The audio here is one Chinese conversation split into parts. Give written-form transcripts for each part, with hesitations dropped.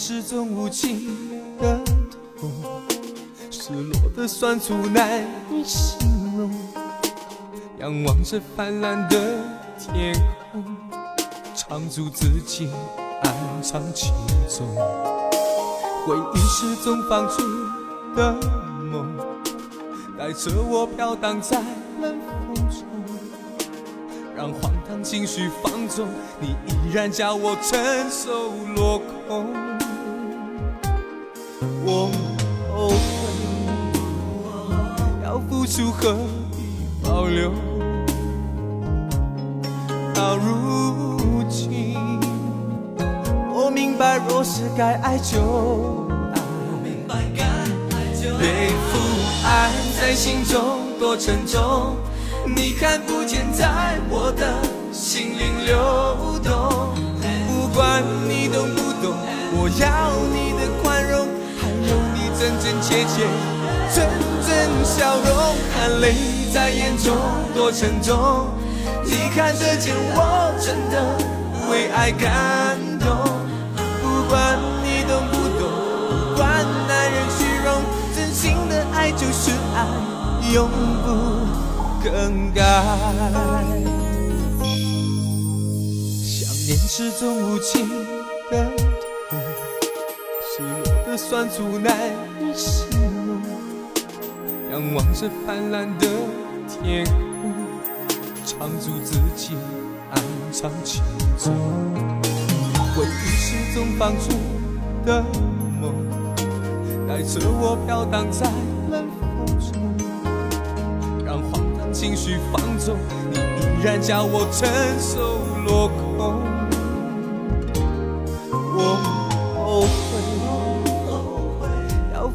是种无情的痛，失落的酸楚难以形容。仰望着泛滥的天空，唱出自己暗藏其中。回忆是种放逐的梦，带着我飘荡在冷风中。让荒唐情绪放纵，你依然叫我承受落空。我后悔要付出和保留，到如今我明白，若是该爱就爱，背负爱在心中多沉重，你看不见在我的心灵流动。不管你懂不懂，我要你的宽容，真真切切真真笑容，含泪在眼中多沉重，你看得见我真的为爱感动。不管你懂不懂，不管男人虚荣，真心的爱就是爱，永不更改。想念是种无情的痛，失落的酸楚难形容。仰望着泛滥的天空，唱出自己暗藏其中。回忆是种放逐的梦，带着我飘荡在冷风中。让荒唐情绪放纵，你依然叫我承受落空。我后悔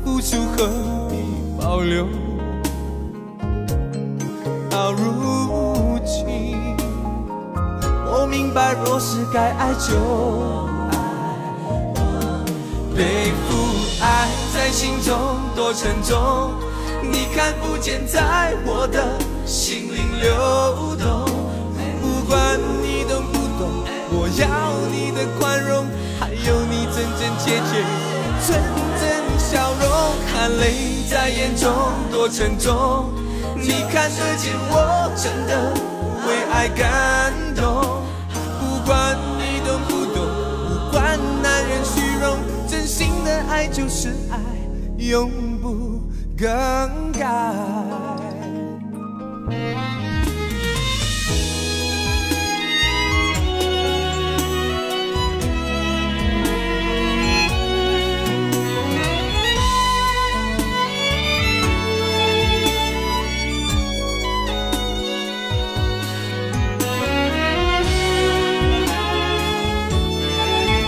付出何必保留，到如今我明白，若是该爱就爱，背负爱在心中多沉重，你看不见在我的心灵流动。不管你懂不懂，我要你的宽容，还有你真真切切真笑容，含泪在眼中多沉重，你看得见我真的为爱感动。不管你懂不懂，不管男人虚荣，真心的爱就是爱，永不更改。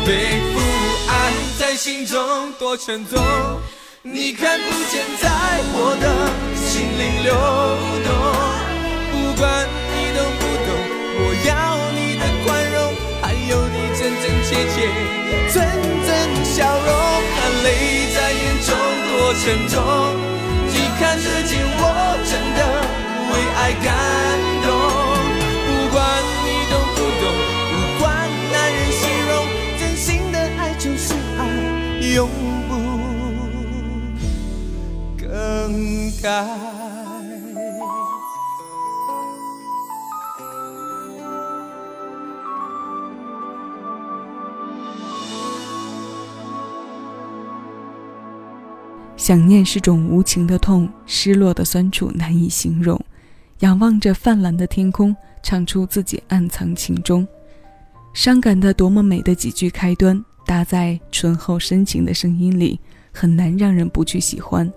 背负爱在心中多沉重，你看不见在我的心灵流动。不管你懂不懂，我要你的宽容，还有你真真切切真真笑容，含泪在眼中多沉重，你看得见我真的为爱感动。不管你懂不懂，不管男人虚荣，就是爱，永不更改。想念是种无情的痛，失落的酸楚难以形容。仰望着泛蓝的天空，唱出自己暗藏情中。伤感的多么美的几句开端，搭在醇厚深情的声音里，很难让人不去喜欢。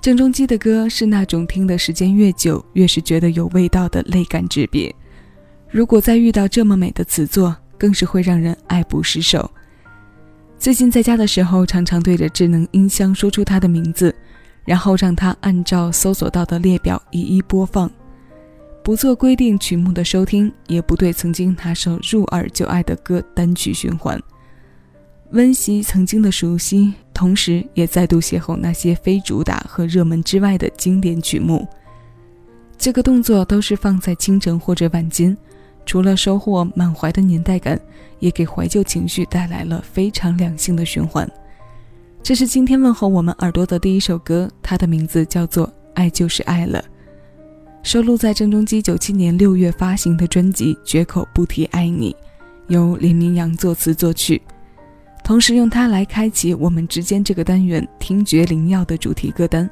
郑中基的歌是那种听的时间越久越是觉得有味道的泪感之别，如果再遇到这么美的词作，更是会让人爱不释手。最近在家的时候，常常对着智能音箱说出他的名字，然后让他按照搜索到的列表一一播放，不做规定曲目的收听，也不对曾经那首入耳就爱的歌单曲循环，温习曾经的熟悉，同时也再度邂逅那些非主打和热门之外的经典曲目。这个动作都是放在清晨或者晚间，除了收获满怀的年代感，也给怀旧情绪带来了非常良性的循环。这是今天问候我们耳朵的第一首歌，它的名字叫做《爱就是爱了》，收录在郑中基97年6月发行的专辑《绝口不提爱你》，由林明阳作词作曲，同时用它来开启我们之间这个单元听觉灵药的主题歌单。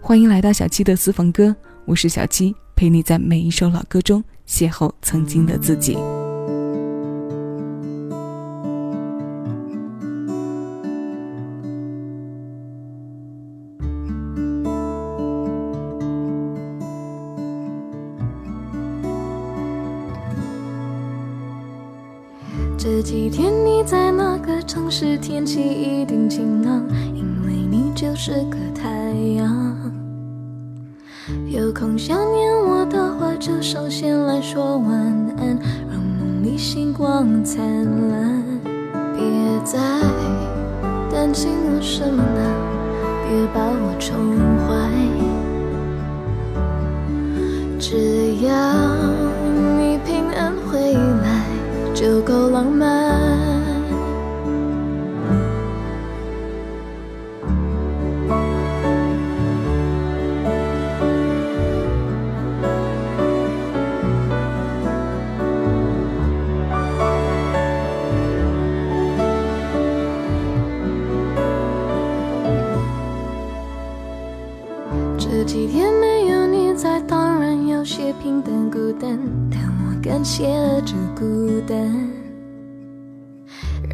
欢迎来到小七的私房歌，我是小七，陪你在每一首老歌中邂逅曾经的自己。这几天你在哪个城市，天气一定晴朗，因为你就是个太阳。有空想念我的话，就首先来说晚安，让梦里星光灿烂。别再担心我什么呢，别把我宠坏，只要你平安回来就够浪漫。这几天没有你在，当然有些平淡孤单，但感谢这孤单，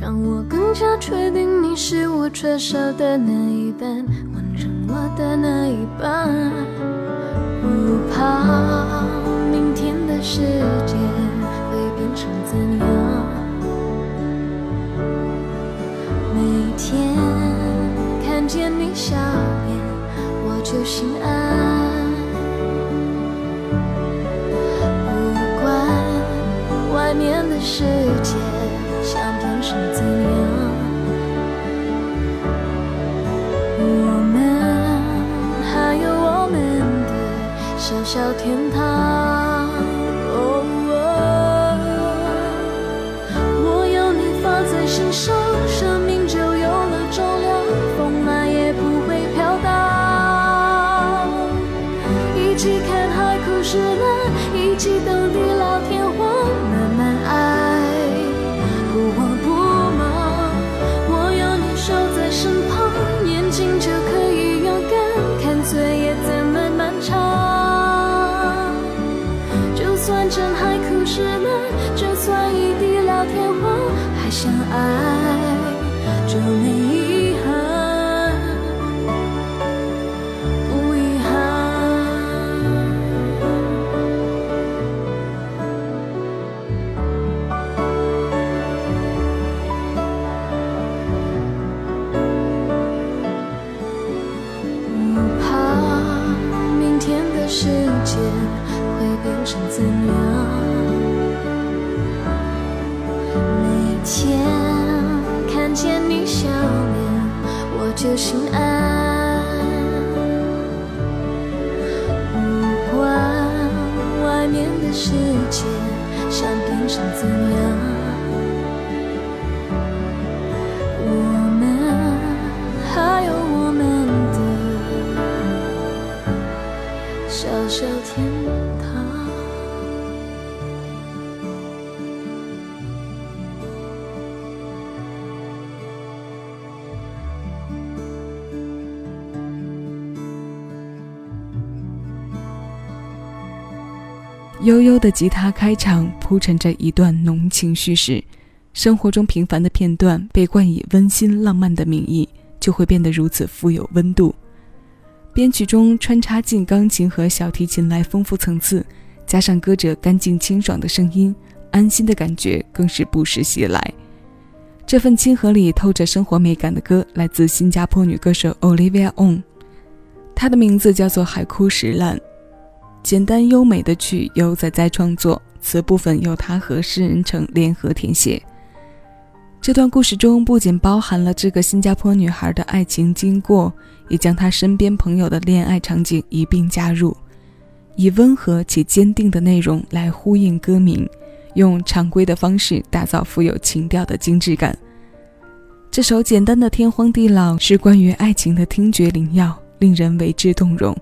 让我更加确定你是我缺少的那一半，完成我的那一半。不怕明天的世界会变成怎样，每天看见你笑脸，我就心安。外面的世界想变成怎样，我们还有我们的小小天堂。哦哦，我有你放在心上，生命就有了重量，风来也不会飘荡。一起看海枯石烂，一起等地老天荒。就算海枯石烂，就算一地老天荒，还相爱就没遗憾，不遗憾。不怕明天的世界会变成怎样，每天看见你笑脸，我就心安。不管外面的世界想变成怎样，我们还有我们的小小天堂。悠悠的吉他开场铺陈着一段浓情叙事，生活中平凡的片段被冠以温馨浪漫的名义，就会变得如此富有温度。编曲中穿插进钢琴和小提琴来丰富层次，加上歌者干净清爽的声音，安心的感觉更是不时袭来。这份亲和里透着生活美感的歌来自新加坡女歌手 Olivia Ong， 她的名字叫做海枯石烂。简单优美的曲由仔仔创作，此部分由她和诗人程联合填写。这段故事中不仅包含了这个新加坡女孩的爱情经过，也将她身边朋友的恋爱场景一并加入，以温和且坚定的内容来呼应歌名，用常规的方式打造富有情调的精致感。这首简单的天荒地老是关于爱情的听觉灵药，令人为之动容。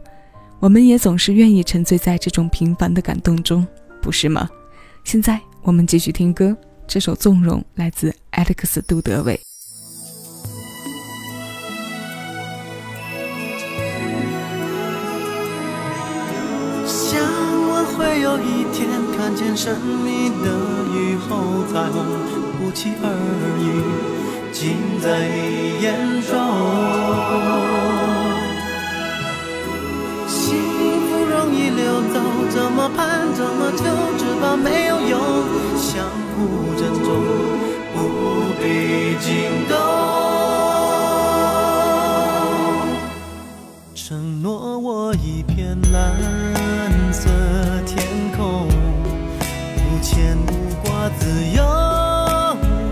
我们也总是愿意沉醉在这种平凡的感动中，不是吗？现在我们继续听歌，这首纵容来自 Alex 杜德伟。想我会有一天看见神秘的雨后彩虹不期而遇，尽在一眼中，幸福容易溜走，怎么盼怎么求，只怕没有用，相互珍重，不必惊动。承诺我一片蓝色天空，无牵无挂，自由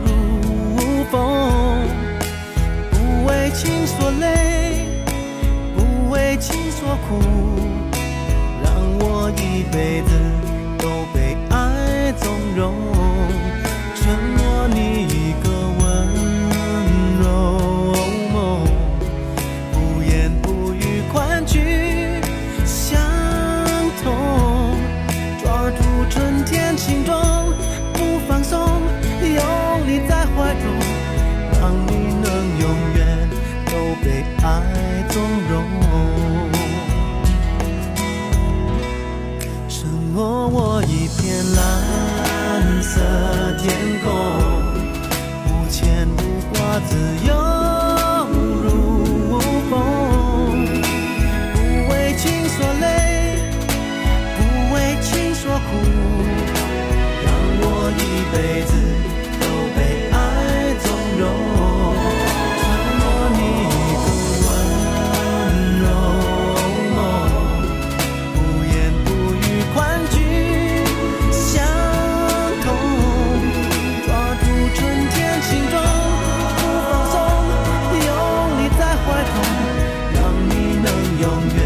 如风，不为情所累，不为情所苦，让我一辈子都被爱纵容，承诺你一个温柔梦，不言不语，宽举相同，抓住春天心中不放松，有你在怀中，让你能永远都被爱纵容。承诺我一片蓝色天空，无牵无挂，自由如风，不为情所累，不为情所苦，让我一辈子都被爱纵容，承诺你一个温柔梦，不言不语，宽举相同，抓住春天心中不放松，有你在怀中，让你能永远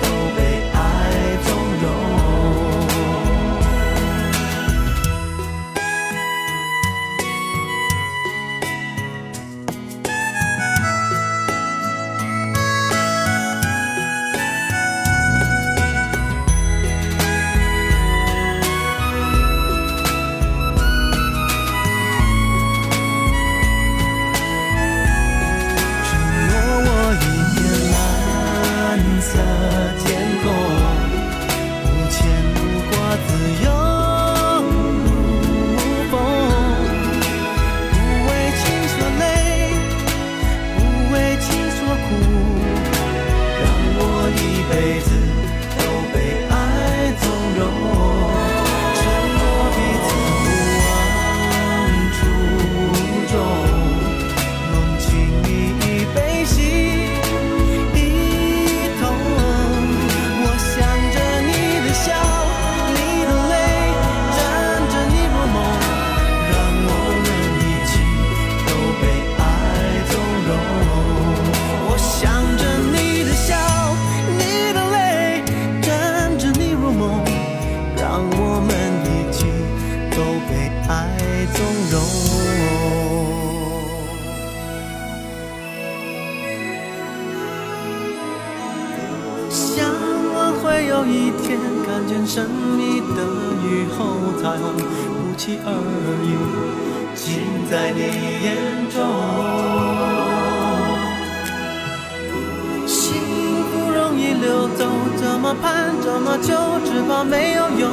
都被爱纵容。承诺我一片蓝色天空，无牵无挂，自由如风，不为情所累，不为情所苦，让我一辈子都被爱纵容，承诺彼此不忘初衷，梦情你已被心一痛，我想着你的笑，你的泪，沾着你若梦，让我们一起都被爱纵容。我想着你的笑，你的泪，沾着你若梦，让我们一起都被爱纵容。想我会有一天看见神秘的雨后彩虹不期而遇，尽在你眼中，幸福容易溜走，怎么盼怎么求，只怕没有用，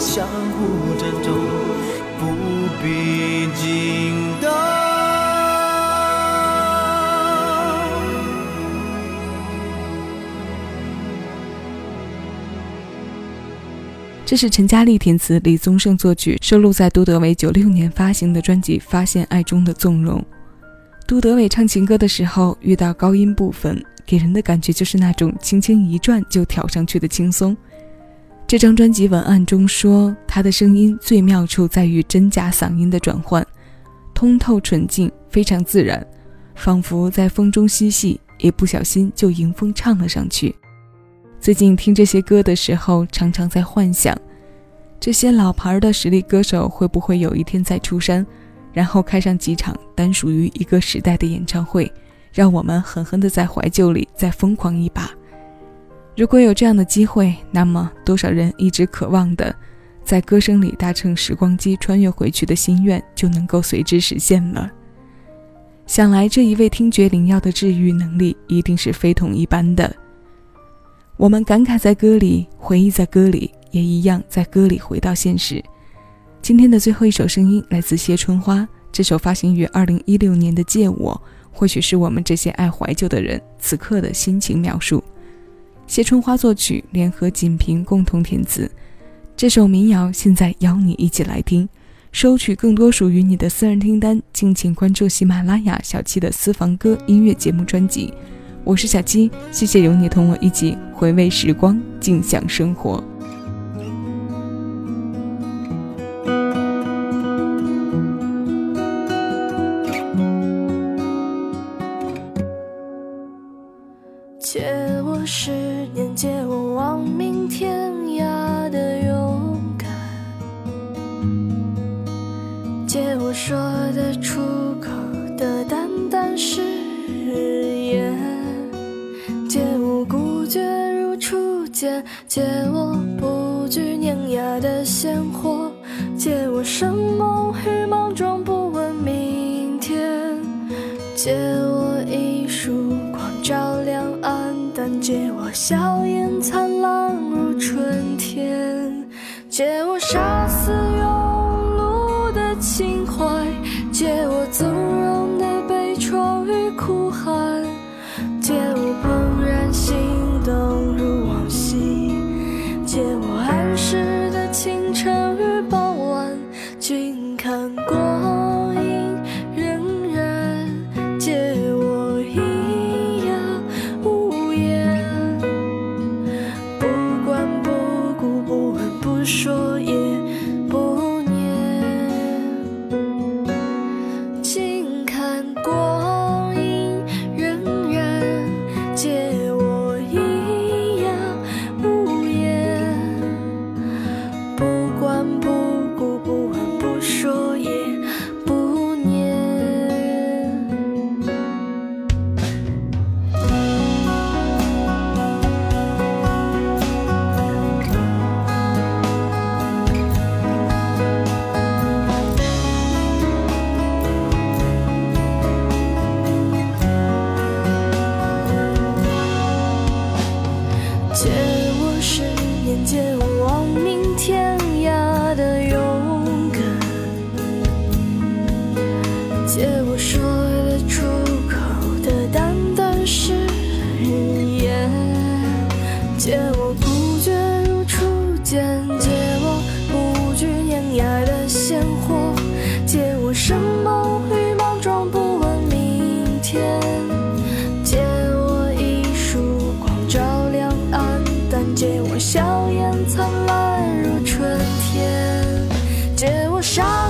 相互珍重，不必惊动。这是陈嘉丽填词，李宗盛作曲，收录在杜德伟96年发行的专辑《发现爱中的纵容》。杜德伟唱情歌的时候，遇到高音部分，给人的感觉就是那种轻轻一转就挑上去的轻松。这张专辑文案中说，他的声音最妙处在于真假嗓音的转换，通透纯净，非常自然，仿佛在风中嬉戏，也不小心就迎风唱了上去。最近听这些歌的时候，常常在幻想，这些老牌的实力歌手会不会有一天再出山，然后开上几场单属于一个时代的演唱会，让我们狠狠地在怀旧里再疯狂一把。如果有这样的机会，那么多少人一直渴望的在歌声里搭乘时光机穿越回去的心愿就能够随之实现了。想来这一位听觉灵药的治愈能力一定是非同一般的。我们感慨在歌里，回忆在歌里，也一样在歌里回到现实。今天的最后一首声音来自谢春花，这首发行于2016年的《借我》，或许是我们这些爱怀旧的人此刻的心情描述。谢春花作曲，联合锦屏共同填词。这首民谣现在邀你一起来听。收取更多属于你的私人听单，敬请关注喜马拉雅小七的私房歌音乐节目专辑。我是小七，谢谢有你同我一起回味时光，尽享生活。借我10年，借我亡命天涯的勇敢，借我说得出口的淡淡誓言，借我孤绝如初见，借我不惧碾压的鲜活，借我生猛与莽撞不问明天，借我一束光照亮暗淡，借我笑颜灿烂如春天，借我杀死庸碌的情怀，借我纵容的悲怆与哭喊，借我怦然心动如往昔，借我安适的清晨与傍晚，静看过笑颜灿烂如春天，借我伤